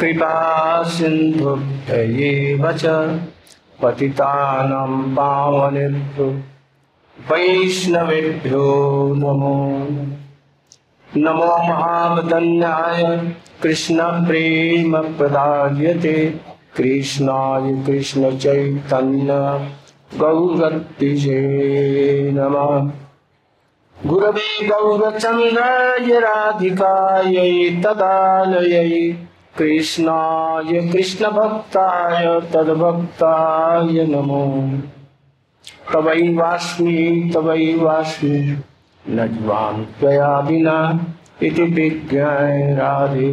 कृपा सिन्धुभ्यैव च पतितानां पावनेभ्यो वैष्णवेभ्यो नमो नमो महावदन्याय कृष्ण प्रेम प्रदायते कृष्णाय कृष्ण चैतन्य गौरभक्तिजे नमः। गुरवे गौरचन्द्राय राधिकायै तदालयै कृष्णाय कृष्णभक्ताय तद्भक्ताय नमो। तवैवास्मि न जीवामि त्वया विना इति विज्ञाय राधे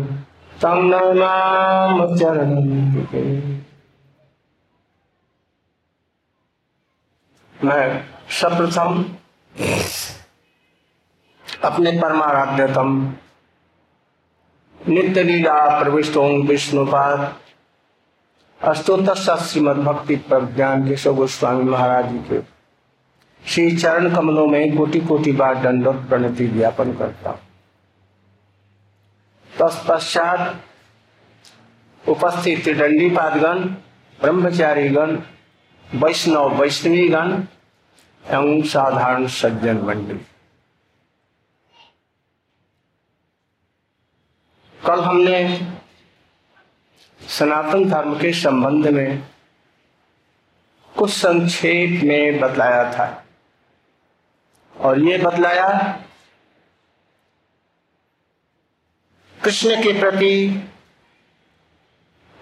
तं नमामि चरणन्तिके। मैं सर्वप्रथम अपने परमाराध्यतम नित्य लीला प्रविष्ट ओम विष्णुपाद अष्टोत्तर श्रीमद भक्ति प्रज्ञान केशव गोस्वामी महाराज जी के श्री चरण कमलों में कोटि कोटि बार दंडवत प्रणति ज्ञापन करता हूं। तत्पश्चात उपस्थित दंडी पादगण, ब्रह्मचारी गण, वैष्णव वैष्णवी गण एवं साधारण सज्जन मंडली, कल हमने सनातन धर्म के संबंध में कुछ संक्षेप में बतलाया था और ये बतलाया कृष्ण के प्रति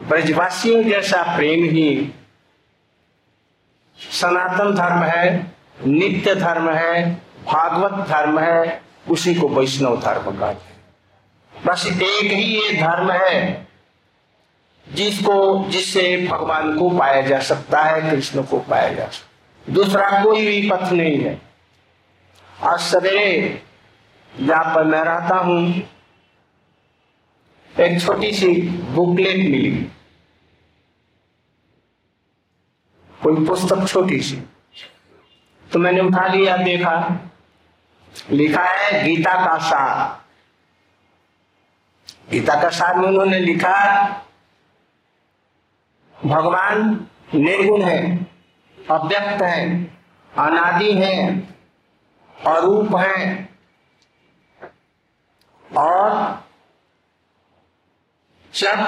ब्रजवासियों जैसा प्रेम ही सनातन धर्म है, नित्य धर्म है, भागवत धर्म है, उसी को वैष्णव धर्म कहते हैं। बस एक ही ये धर्म है जिससे भगवान को पाया जा सकता है, कृष्ण को पाया जा सकता, दूसरा कोई भी पथ नहीं है। आज सवेरे जहाँ पर मैं रहता हूँ एक छोटी सी बुकलेट मिली, कोई पुस्तक छोटी सी, तो मैंने उठा लिया, देखा लिखा है गीता का सार। गीता का सार में उन्होंने लिखा भगवान निर्गुण है, अव्यक्त है, अनादि है, अरूप है और जब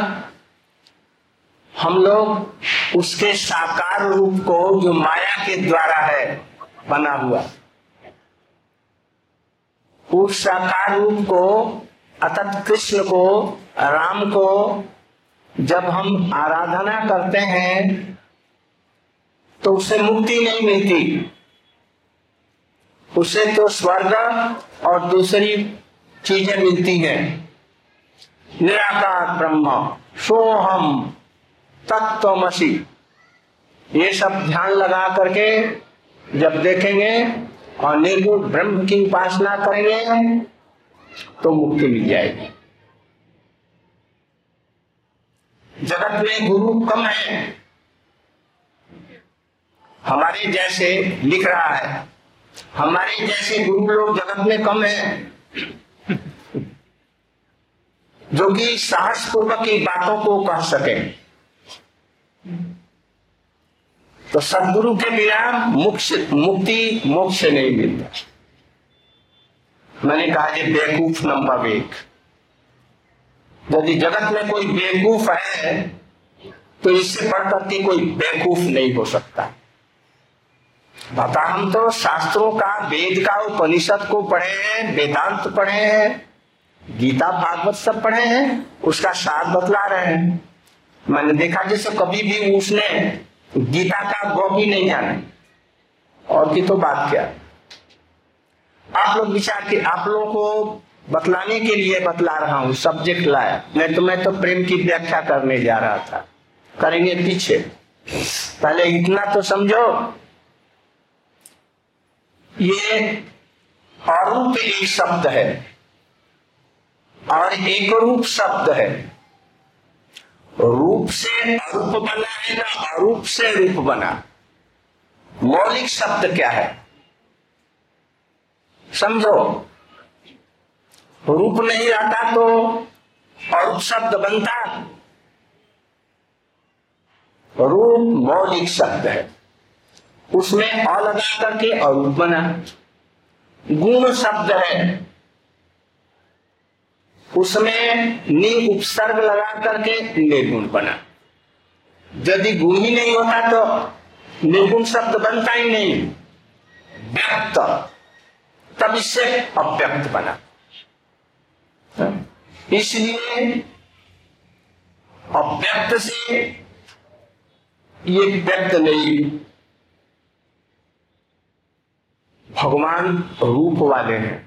हम लोग उसके साकार रूप को जो माया के द्वारा है बना हुआ, उस साकार रूप को अर्थात कृष्ण को, राम को जब हम आराधना करते हैं तो उसे मुक्ति नहीं मिलती, उसे तो स्वर्ग और दूसरी चीजें मिलती हैं। निराकार ब्रह्म, सोहम, तत्त्वमसि, ये सब ध्यान लगा करके जब देखेंगे और निर्गुण ब्रह्म की उपासना करेंगे तो मुक्ति मिल जाएगी। जगत में गुरु कम है, हमारे जैसे लिख रहा है, हमारे जैसे गुरु लोग जगत में कम है जो कि साहस पूर्वक की बातों को कह सके। तो सदगुरु के बिना मुक्ति मोक्ष नहीं मिलता। मैंने कहा ये बेवकूफ नंबर एक, यदि जगत में कोई बेवकूफ है तो इससे बढ़कर के कोई बेवकूफ नहीं हो सकता। बता हम तो शास्त्रों का, वेद का, उपनिषद को पढ़े हैं, वेदांत पढ़े हैं, गीता भागवत सब पढ़े हैं, उसका सार बतला रहे हैं। मैंने देखा जैसे कभी भी उसने गीता का गौ भी नहीं जाने, और की तो बात क्या। आप लोग विचार के आप लोगों को बतलाने के लिए बतला रहा हूँ, सब्जेक्ट लाया, नहीं तो मैं तो प्रेम की व्याख्या करने जा रहा था, करेंगे पीछे, पहले इतना तो समझो। ये अरूप एक शब्द है और एक रूप शब्द है, रूप से अरूप बना है ना अरूप से रूप बना। मौलिक शब्द क्या है समझो, रूप नहीं आता तो और शब्द बनता, रूप मौलिक शब्द है, उसमें अ लगा करके अरूप बना। गुण शब्द है, उसमें नि उपसर्ग लगा करके निर्गुण बना। यदि गुण ही नहीं होता तो निर्गुण शब्द बनता ही नहीं। व्यक्त, तब इससे अव्यक्त बना। इसलिए अव्यक्त से ये व्यक्त नहीं, भगवान रूप वाले हैं,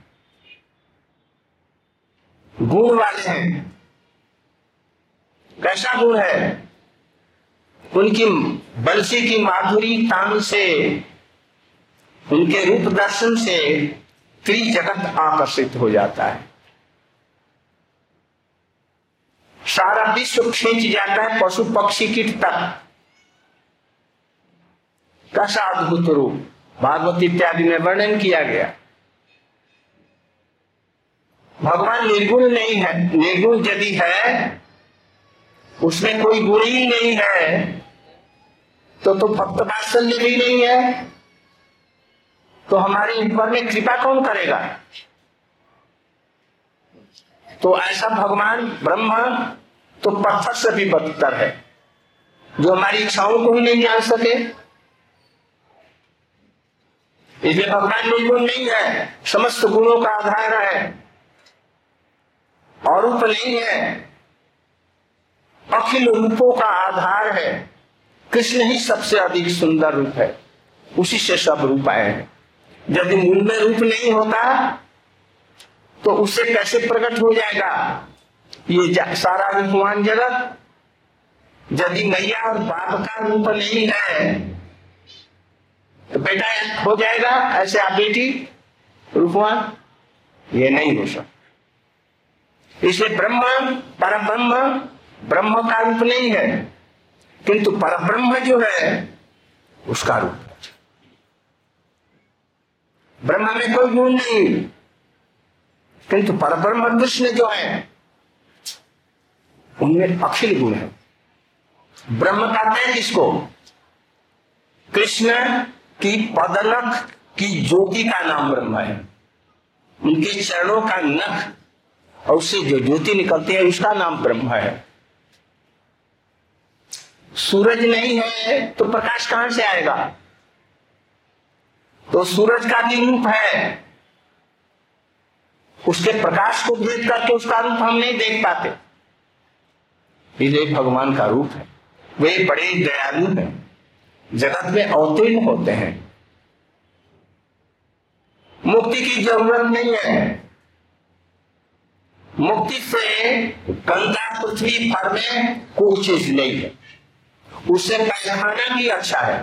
गुण वाले हैं। कैसा गुण है? उनकी बंसी की माधुरी तान से, उनके रूप दर्शन से त्रिजगत आकर्षित हो जाता है, सारा विश्व खींच जाता है पशु पक्षी कीट तक। कैसा अद्भुत रूप, भागवत इत्यादि में वर्णन किया गया। भगवान निर्गुण नहीं है, निर्गुण यदि है उसमें कोई गुण ही नहीं है तो भक्त वात्सल्य भी नहीं है तो हमारे ऊपर में कृपा कौन करेगा? तो ऐसा भगवान ब्रह्मा तो पत्थर से भी बदतर है, जो हमारी इच्छाओं को भी नहीं जान सके। इसलिए भगवान निर्गुण नहीं है, समस्त गुणों का आधार है, अरूप नहीं है, अखिल रूपों का आधार है। कृष्ण ही सबसे अधिक सुंदर रूप है, उसी से सब रूप आए हैं। यदि मूल में रूप नहीं होता तो उससे कैसे प्रकट हो जाएगा ये सारा रूपवान जगत? यदि मैया और बाप का रूप नहीं है तो बेटा हो जाएगा ऐसे आप बेटी रूपवान? ये नहीं हो सकता। इसलिए ब्रह्म, परम ब्रह्म, ब्रह्म का रूप नहीं है, किंतु परम ब्रह्म जो है उसका रूप है। ब्रह्म में कोई गुण नहीं, किंतु परम ब्रह्म कृष्ण जो है उनमें अखिल गुण है। ब्रह्म कहते हैं किसको? कृष्ण की पदनख की ज्योति का नाम ब्रह्म है, उनके चरणों का नख और उससे जो ज्योति निकलती है उसका नाम ब्रह्म है। सूरज नहीं है तो प्रकाश कहां से आएगा? तो सूरज का भी रूप है, उसके प्रकाश को भेद करके उसका रूप हम नहीं देख पाते। ये भगवान का रूप है, वे बड़े दयालु हैं, जगत में अवतीर्ण होते हैं। मुक्ति की जरूरत नहीं है, मुक्ति से गंगा पृथ्वी भर में कोई चीज नहीं है, उससे पैखाना भी अच्छा है।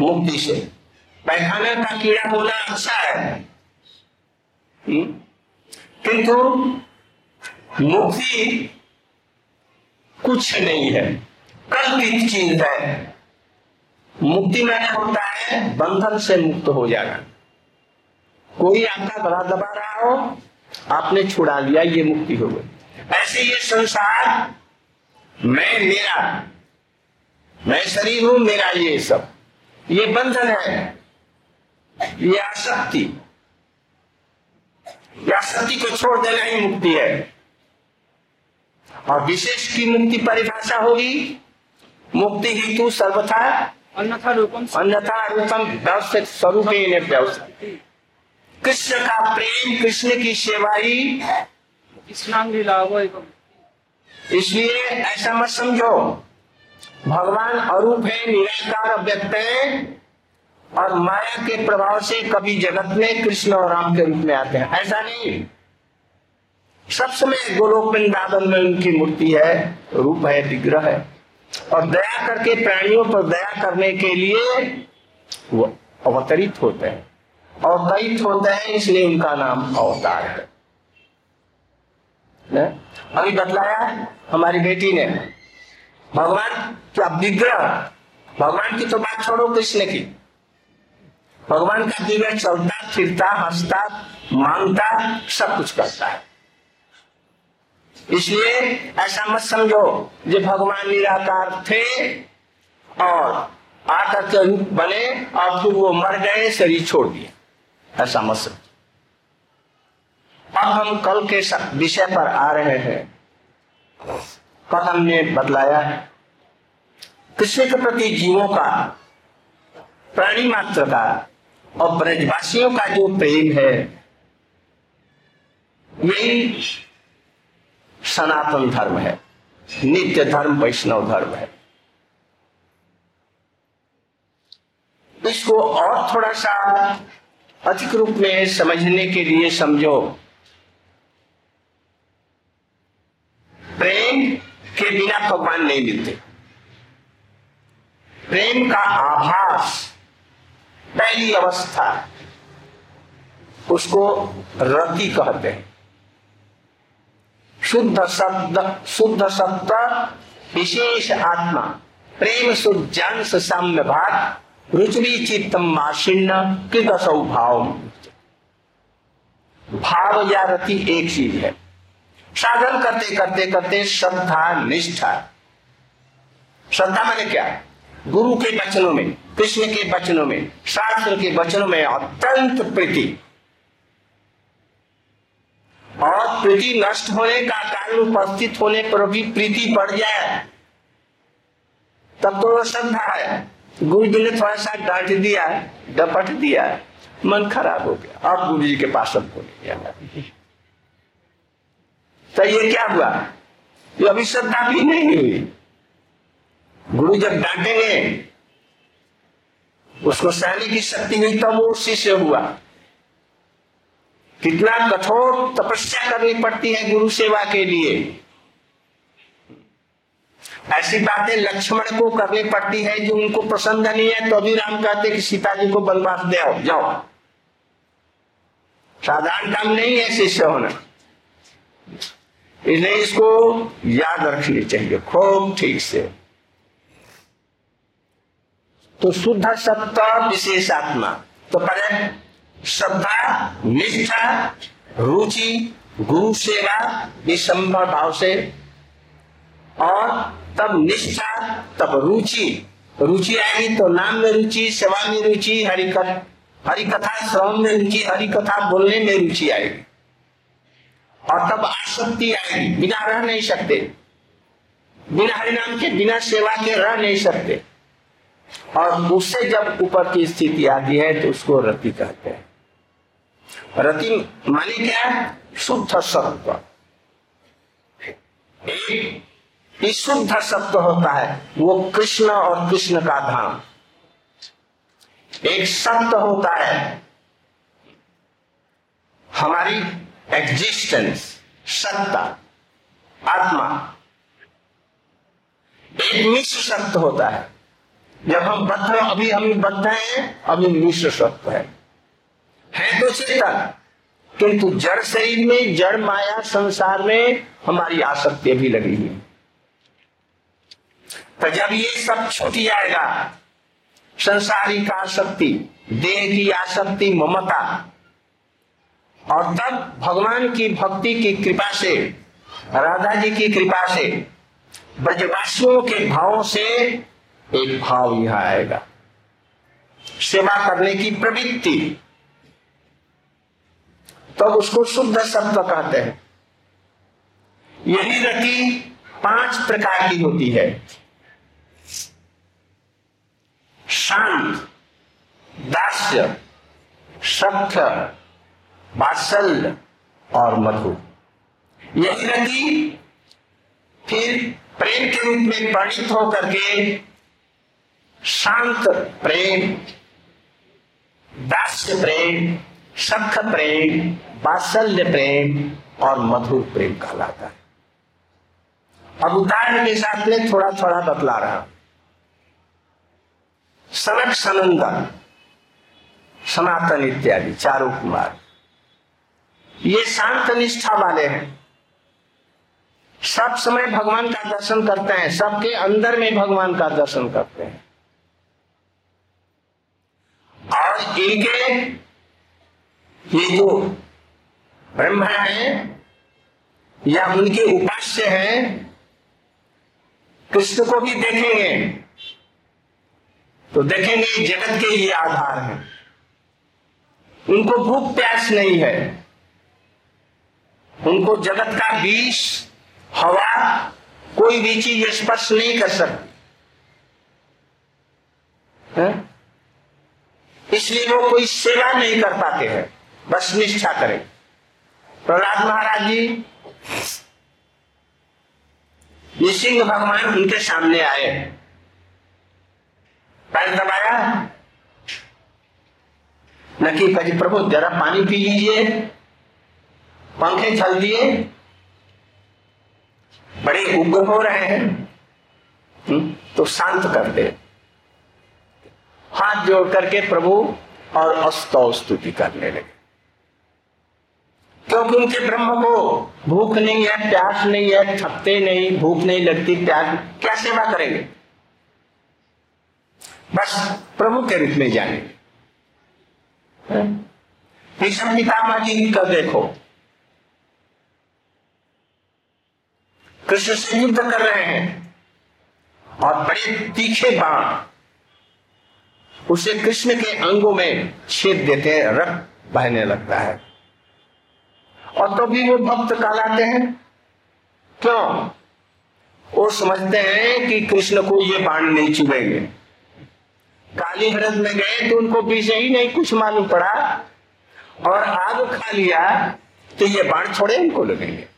मुक्ति से पैखाना का कीड़ा होना अच्छा है, किंतु मुक्ति कुछ नहीं है, कल्पित चीज है। मुक्ति में होता है बंधन से मुक्त हो जाना। कोई आपका गला दबा रहा हो, आपने छुड़ा लिया, ये मुक्ति हो गई। ऐसे ये संसार, मैं मेरा, मैं शरीर हूं मेरा, ये सब ये बंधन है, ये आसक्ति। आसक्ति को छोड़ देना ही मुक्ति है। और विशेष की मुक्ति परिभाषा होगी, मुक्ति हेतु सर्वथा अन्यथा रूपम व्यवस्थित स्वरूप। कृष्ण का प्रेम, कृष्ण की सेवा ही, इसलिए ऐसा मत समझो भगवान अरूप है, निराकार, अव्यक्त है और माया के प्रभाव से कभी जगत में कृष्ण और राम के रूप में आते हैं, ऐसा नहीं। सब समय गोलोक वृंदावन में उनकी मूर्ति है, रूप है, विग्रह है। और दया करके प्राणियों पर दया करने के लिए वो अवतरित होते हैं, अवतरित होते हैं, इसलिए उनका नाम अवतार है। ने? अभी बतलाया हमारी बेटी ने, भगवान क्या विग्रह, भगवान की तो बात छोड़ो, कृष्ण की। भगवान का विग्रह चलता फिरता, हंसता, मांगता, सब कुछ करता है। इसलिए ऐसा मत समझो जो भगवान निराकार थे और आकर के रूप बने और फिर वो मर गए, शरीर छोड़ दिए, ऐसा मत समझो। अब हम कल के विषय पर आ रहे हैं। कल हमने बतलाया है कृष्ण के प्रति जीवों का, प्राणी मात्र का और ब्रजवासियों का जो प्रेम है, यही सनातन धर्म है, नित्य धर्म, वैष्णव धर्म है। इसको और थोड़ा सा अधिक रूप में समझने के लिए समझो, प्रेम के बिना भगवान नहीं मिलते। प्रेम का आभास पहली अवस्था, उसको रति कहते हैं। शुद्ध सत्व विशेष आत्मा प्रेम सुजांस साम्य भाग रुचि चित्तम आशीर्ण कृत सौभाव। भाव या रति एक चीज है। साधन करते करते करते श्रद्धा, निष्ठा, श्रद्धा माने क्या, गुरु के वचनों में, कृष्ण के वचनों में, शास्त्र के वचनों में अत्यंत प्रीति, और प्रीति नष्ट होने का कारण उपस्थित होने पर भी प्रीति बढ़ जाए तब तो श्रद्धा है। गुरु जी ने थोड़ा सा डांट दिया, डपट दिया, मन खराब हो गया, अब गुरु जी के पास सब हो गया, तो ये क्या हुआ, ये अभी श्रद्धा भी नहीं हुई। गुरु जब डांटेंगे उसको सहने की शक्ति नहीं तब वो शिष्य हुआ। कितना कठोर तपस्या करनी पड़ती है गुरु सेवा के लिए। ऐसी बातें लक्ष्मण को करनी पड़ती है जो उनको पसंद नहीं है, तो भी राम कहते कि सीता जी को बनवास दे आओ, जाओ। साधारण काम नहीं है शिष्य होना, इसलिए इसको याद रखनी चाहिए खूब ठीक से। तो शुद्ध सत्ता विशेष आत्मा, तो पहले श्रद्धा, निष्ठा, रुचि, गुरु सेवा विसंभव भाव से, और तब निष्ठा, तब रुचि। रुचि आएगी तो नाम में रुचि, सेवा में रुचि, हरिकथा श्रवण में रुचि, हरिकथा बोलने में रुचि आएगी, और तब आसक्ति आएगी। बिना रह नहीं सकते, बिना हरिनाम के, बिना सेवा के रह नहीं सकते, और उससे जब ऊपर की स्थिति आती है तो उसको रति कहते हैं। रति माने क्या है, शुद्ध सत्व। एक शुद्ध सत्व होता है वो कृष्ण और कृष्ण का धाम। एक सत्व होता है हमारी एग्जिस्टेंस, सत्ता, आत्मा। एक मिश्र सत्व होता है, जब हम बद्ध, अभी हम बद्ध हैं, अभी मिश्र सत्व है तो चेतन, किंतु जड़ शरीर में, जड़ माया संसार में हमारी आसक्ति भी लगी हुई। तो जब ये सब छूट जाएगा, संसारी का आसक्ति, देह की आसक्ति, ममता, और तब भगवान की भक्ति की कृपा से, राधा जी की कृपा से, ब्रजवासियों के भावों से एक भाव यहाँ आएगा, सेवा करने की प्रवृत्ति, तब तो उसको शुद्ध सत्व कहते हैं। यही रति 5 प्रकार की होती है। शांत, दास्य, सख्य, वात्सल्य और मधुर। यही रति फिर प्रेम के रूप में परिणित होकर के शांत प्रेम, दास्य प्रेम, सख्य प्रेम, वात्सल्य प्रेम और मधुर प्रेम कहलाता है। अब उदाहरण के साथ में थोड़ा थोड़ा बतला रहा। सनक, सनंदन, सनातन इत्यादि चारू कुमार, ये शांत निष्ठा वाले हैं, सब समय भगवान का दर्शन करते हैं, सबके अंदर में भगवान का दर्शन करते हैं, और इनके ये जो ब्रह्मा है या उनके उपास्य हैं, कृष्ण को भी देखेंगे तो देखेंगे जगत के ही आधार हैं, उनको भूख प्यास नहीं है, उनको जगत का बीज, हवा, कोई भी चीज स्पर्श नहीं कर सकती है? इसलिए वो कोई सेवा नहीं कर पाते हैं, बस निष्ठा करें। प्रहलाद महाराज जी नृसिंह भगवान उनके सामने आए, पैर दबाया, नकी कजी प्रभु जरा पानी पी लीजिए, पंखे चल दिए, बड़े उग्र हो रहे हैं तो शांत कर दे। हाथ जोड़ करके प्रभु और अस्तौ स्तुति करने लगे, क्योंकि उनके ब्रह्म को भूख नहीं है, प्यास नहीं है, थकते नहीं, भूख नहीं लगती, प्यास, क्या सेवा करेंगे, बस प्रभु के रूप में जानेंगे। ऋषभ पितामह जी का देखो, कृष्ण से युद्ध कर रहे हैं और बड़े तीखे बाण उसे कृष्ण के अंगों में छेद देते हैं, रक्त बहने लगता है, और तो भी वो भक्त कहलाते हैं। क्यों? वो समझते हैं कि कृष्ण को ये बाण नहीं चुभेंगे। काली हृदय में गए तो उनको पीछे ही नहीं कुछ मालूम पड़ा, और आग खा लिया तो ये बाण छोड़े उनको लगेंगे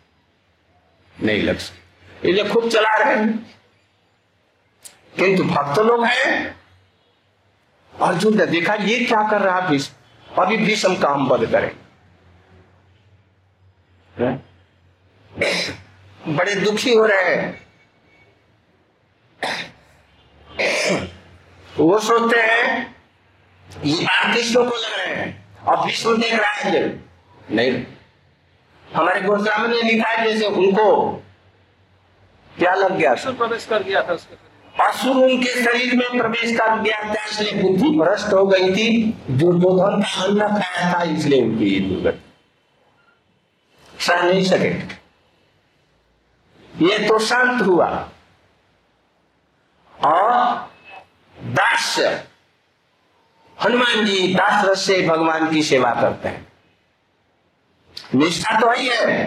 नहीं, लग सकते, ये खूब चला रहे हैं। किंतु भक्त लोग हैं, अर्जुन ने देखा ये क्या कर रहा भीष्म, अभी भीष्म का हम वध करें। बड़े दुखी हो रहे हैं, वो सोचते हैं ये बाण कृष्ण को लग रहे हैं और भीष्म देख रहा है नहीं। हमारे गोस्वामी ने लिखा है जैसे उनको क्या लग गया, असुर प्रवेश कर गया था, असुर उनके शरीर में प्रवेश कर गया था, इसलिए बुद्धि भ्रष्ट हो गई थी, दुर्योधन का अन्न खाया था, इसलिए उनकी ये दुर्गति सह नहीं सके। ये तो शांत हुआ और दास हनुमान जी दास रस से भगवान की सेवा करते हैं। निष्ठा तो ही है,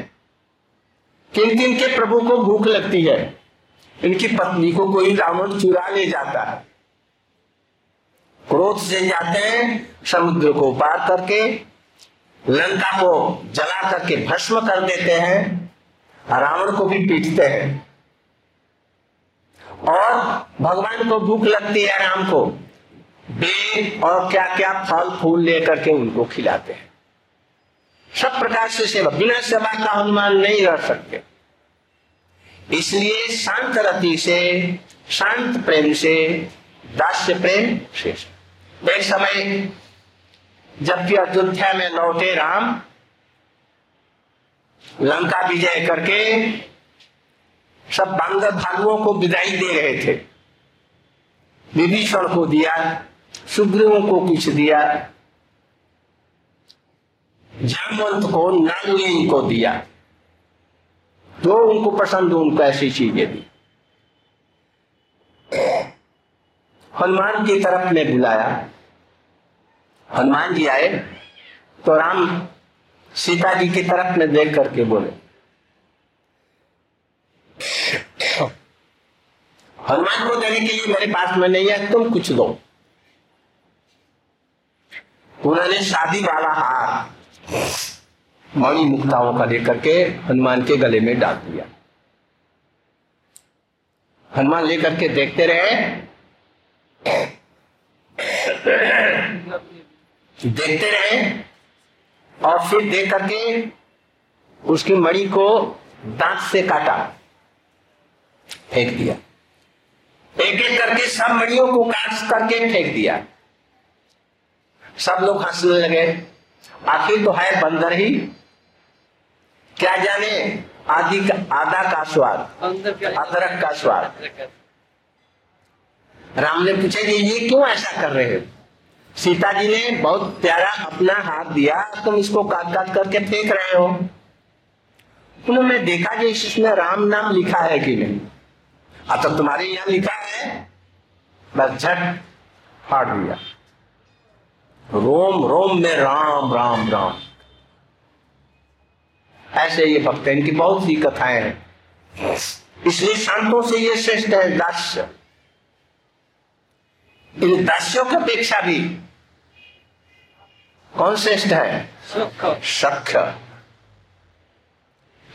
किंतु इनके प्रभु को भूख लगती है, इनकी पत्नी को कोई रावण चुरा ले जाता है, क्रोध से जाते हैं, समुद्र को पार करके लंका को जला करके भस्म कर देते हैं, रावण को भी पीटते हैं, और भगवान को भूख लगती है, राम को बेल और क्या क्या फल फूल लेकर के उनको खिलाते हैं। सब प्रकार से सेवा, बिना सेवा का हनुमान नहीं रह सकते, इसलिए शांत रति से, शांत प्रेम से, दास्य प्रेम से। एक समय जबकि अयोध्या में लौटे राम, लंका विजय करके सब बांदर भालुओं को विदाई दे रहे थे, विभीषण को दिया, सुग्रीवों को कुछ दिया, जामवंत को, नांगलीन को दिया, जो उनको पसंद हो उनको ऐसी चीजें दी। हनुमान की तरफ में बुलाया, हनुमान जी आए तो राम सीता जी की तरफ में देख करके बोले, हनुमान को देने के लिए मेरे पास में नहीं है, तुम कुछ दो। उन्होंने शादी वाला हार मणि मुक्ताओं का लेकर के हनुमान के गले में डाल दिया। हनुमान लेकर के देखते रहे, देखते रहे, और फिर देख करके उसकी मणि को दांत से काटा, फेंक दिया। एक एक करके सब मणियों को काट करके फेंक दिया। सब लोग हंसने लगे, आखिर तो है बंदर ही, क्या जाने आदि का, आधा का स्वाद, अदरक का स्वाद। राम ने पूछा कि ये क्यों ऐसा कर रहे हो? सीता जी ने बहुत प्यारा अपना हाथ दिया, तुम इसको काट काट करके फेंक रहे हो। उन्होंने देखा कि इसमें राम नाम लिखा है कि नहीं, अतः तुम्हारे यहाँ लिखा है, बस झट फाड़ दिया, रोम रोम में राम राम राम। ऐसे ये भक्त हैं, इनकी बहुत सी कथाएं हैं, इसलिए संतों से ये श्रेष्ठ है दास्य। इन दास्यों की अपेक्षा भी कौन श्रेष्ठ है? सख्य।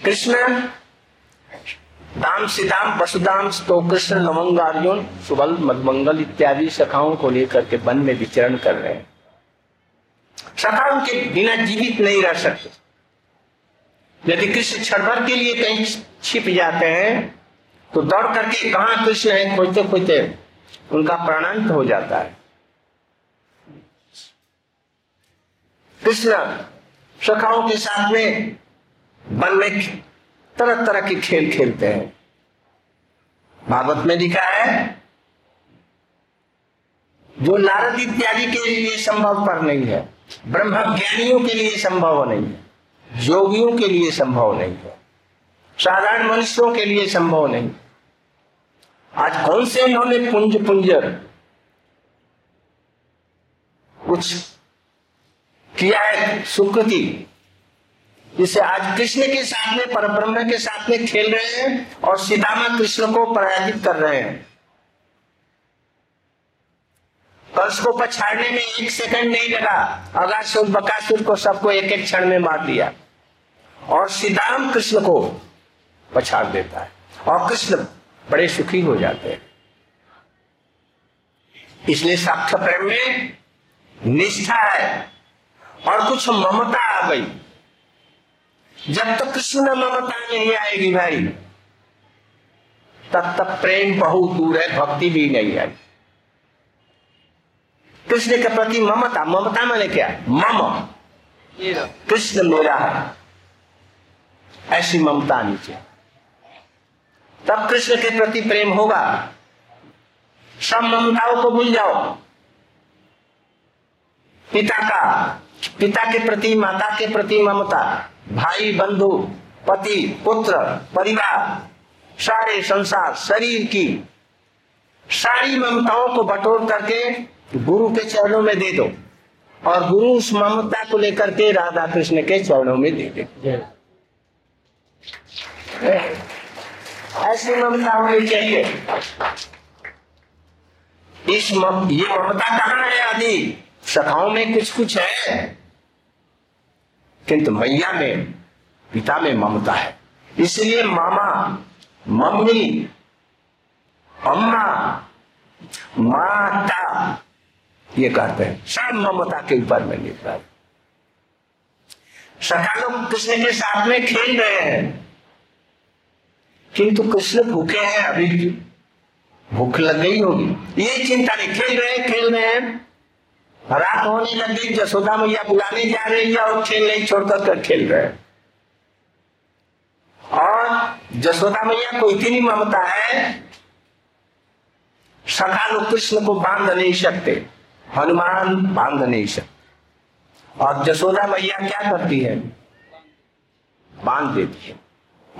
कृष्ण दाम सीताम पशुदाम तो कृष्ण लवंग अर्जुन सुबल मधमंगल इत्यादि सखाओं को लेकर के वन में विचरण कर रहे हैं। सखाओं के बिना जीवित नहीं रह सकते। यदि कृष्ण क्षण भर के लिए कहीं छिप जाते हैं तो दौड़ करके कहाँ कृष्ण है खोजते खोजते उनका प्राणांत हो जाता है। कृष्ण सखाओं के साथ में वन में तरह तरह के खेल खेलते हैं। भागवत में लिखा है जो नारद इत्यादि के लिए संभव पर नहीं है, ब्रह्म ज्ञानियों के लिए संभव नहीं है, योगियों के लिए संभव नहीं है, साधारण मनुष्यों के लिए संभव नहीं। आज कौन से इन्होंने पुंजर कुछ किया है सुकृति, जिसे आज कृष्ण के साथ में परब्रह्म के साथ में खेल रहे हैं और सीतामा कृष्ण को पराजित कर रहे हैं। कंस को पछाड़ने में एक सेकंड नहीं लगा, अगासुर बकासुर को सबको एक एक क्षण में मार दिया और सीताराम कृष्ण को पछाड़ देता है और कृष्ण बड़े सुखी हो जाते हैं। इसलिए साक्ष्य प्रेम में निष्ठा है और कुछ ममता आ गई। जब तक तो कृष्ण में ममता नहीं आएगी भाई, तब तक प्रेम बहुत दूर है, भक्ति भी नहीं आई। कृष्ण के प्रति ममता, ममता माने क्या? मम, कृष्ण मेरा है, ऐसी ममता आनी चाहिए, तब कृष्ण के प्रति प्रेम होगा। सब ममताओं को भूल जाओ, पिता के प्रति, माता के प्रति ममता, भाई बंधु, पति पुत्र, परिवार, सारे संसार, शरीर की सारी ममताओं को बटोर करके गुरु के चरणों में दे दो और गुरु उस ममता को लेकर के राधा कृष्ण के चरणों में दे दे। ऐसी ममता होनी चाहिए। ये ममता कहाँ है? आदि सखाओं में कुछ कुछ है, किंतु मैया में, पिता में ममता है। इसलिए मामा, मम्मी, अम्मा, माता, ये कहते हैं सब ममता के ऊपर में निर्भर है। सखा लोग कृष्ण के साथ में खेल रहे हैं, किंतु कृष्ण भूखे हैं, अभी भूख लग गई होगी, ये चिंता नहीं। खेल रहे हैं, रात होने लगी, जसोदा मैया बुलाने जा रही है और खेल नहीं छोड़कर खेल रहे हैं। और जसोदा मैया को इतनी ममता है, सखा लोग कृष्ण को बांध नहीं सकते, हनुमान बांध नहीं सकते, और जसोदा मैया क्या करती है? बांध देती है,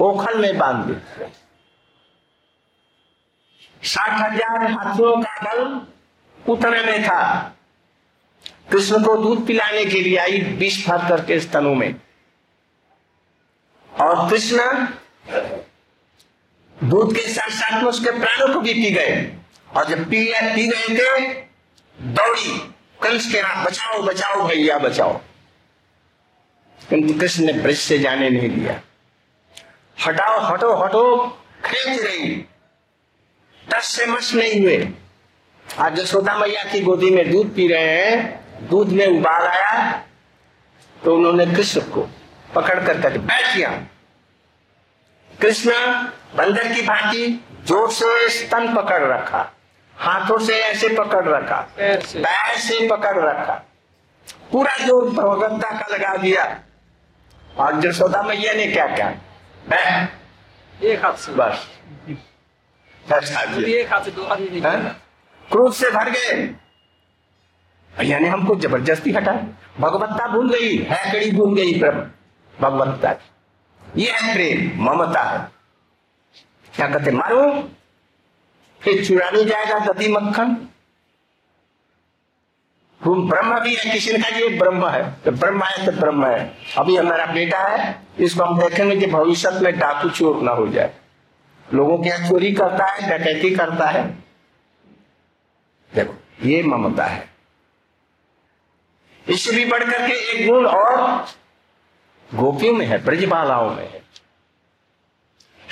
ओखल में बांध देती है। 60,000 हाथियों का दल उतने में था, कृष्ण को दूध पिलाने के लिए आई विष भर करके स्तनों में, और कृष्ण दूध के साथ साथ में उसके प्राणों को भी पी गए। और जब पी गए थे, दौड़ी कंस के राम, बचाओ बचाओ भैया बचाओ, किंतु कृष्ण ने ब्रज से जाने नहीं दिया। हटाओ हटो हटो खींच रही, टस से मस नहीं हुए। आज जसोदा मैया की गोदी में दूध पी रहे हैं, दूध में उबाल आया तो उन्होंने कृष्ण को पकड़ कर बैठ किया। कृष्ण बंदर की भांति जोर से स्तन पकड़ रखा, हाथों से ऐसे पकड़ रखा, पैर से पकड़ रखा, पूरा जोर भगवंता का लगा दिया। और जसोदा मैया ने क्या किया? एक हाथ से बस क्रोध से भर गए, भैया ने हमको जबरदस्ती हटाया, भगवत्ता भूल गई, हैकड़ी भूल गई भगवत्ता। यह प्रेम ममता है। क्या कहते मारो फिर चुरा ले जाएगा दही मक्खन। तुम ब्रह्म भी है, किसी ने कहा ये ब्रह्म है तो ब्रह्म है तो ब्रह्म है। अभी हमारा बेटा है इसको हम देखेंगे कि भविष्य में डाकू चोर ना हो जाए। लोगों के यहाँ चोरी करता है, डकैती करता है। देखो ये ममता है। इससे भी बढ़कर के एक गुण और गोपियों में है, ब्रजबालाओं में है।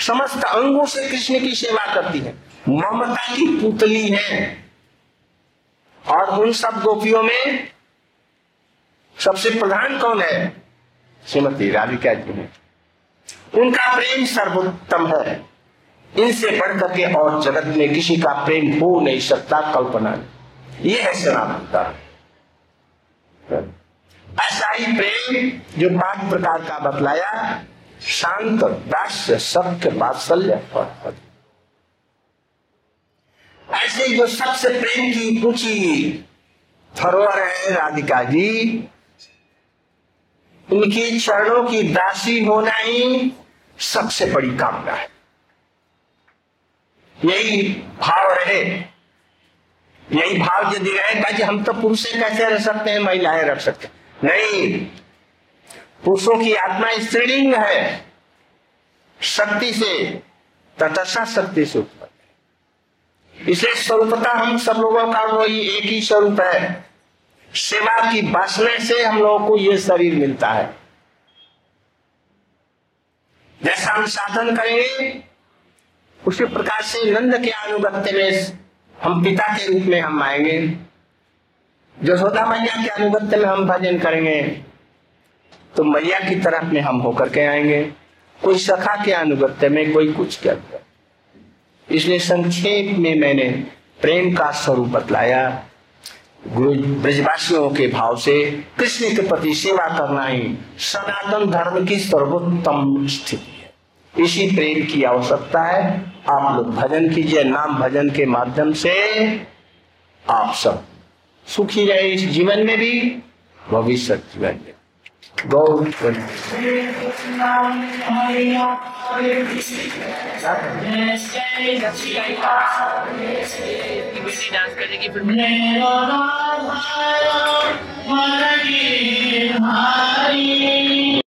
समस्त अंगों से कृष्ण की सेवा करती है, ममता की पुतली है। और उन सब गोपियों में सबसे प्रधान कौन है? श्रीमती राधिका जी है। उनका प्रेम सर्वोत्तम है। इनसे बढ़कर के और जगत में किसी का प्रेम हो नहीं सकता, कल्पना नहीं। ये है सनातन धर्म। ऐसा ही प्रेम जो 5 प्रकार का बतलाया, शांत, दास्य, सत्य, वात्सल्य और पद। ऐसे जो सबसे प्रेम की ऊंची धरोहर है राधिका जी, उनकी चरणों की दासी होना ही सबसे बड़ी कामना है। यही भाव रहे, यही भाव यदि रहेगा कि हम तो पुरुषें कैसे रह सकते हैं, महिलाएं रख सकते हैं। नहीं, पुरुषों की आत्मा स्त्रीलिंग है, शक्ति से तटस्थ शक्ति से उत्पन्न। इसलिए स्वरूपता हम सब लोगों का वही एक ही स्वरूप है। सेवा की वासना से हम लोगों को ये शरीर मिलता है। जैसा हम साधन करेंगे उसी प्रकार से नंद के अनुगत्य में हम पिता के रूप में हम आएंगे। जसोदा मैया के अनुगत्य में हम भजन करेंगे तो मैया की तरफ में हम होकर के आएंगे। कोई सखा के अनुगत्य में, कोई कुछ के। इसलिए संक्षेप में मैंने प्रेम का स्वरूप बतलाया। गुरु ब्रजवासियों के भाव से कृष्ण के प्रति सेवा करना ही सनातन धर्म की सर्वोत्तम स्थिति है। इसी प्रेम की आवश्यकता है। आप लोग भजन कीजिए, नाम भजन के माध्यम से आप सब सुखी रहे, इस जीवन में भी भविष्य जीवन में। डांस करने की फिल्म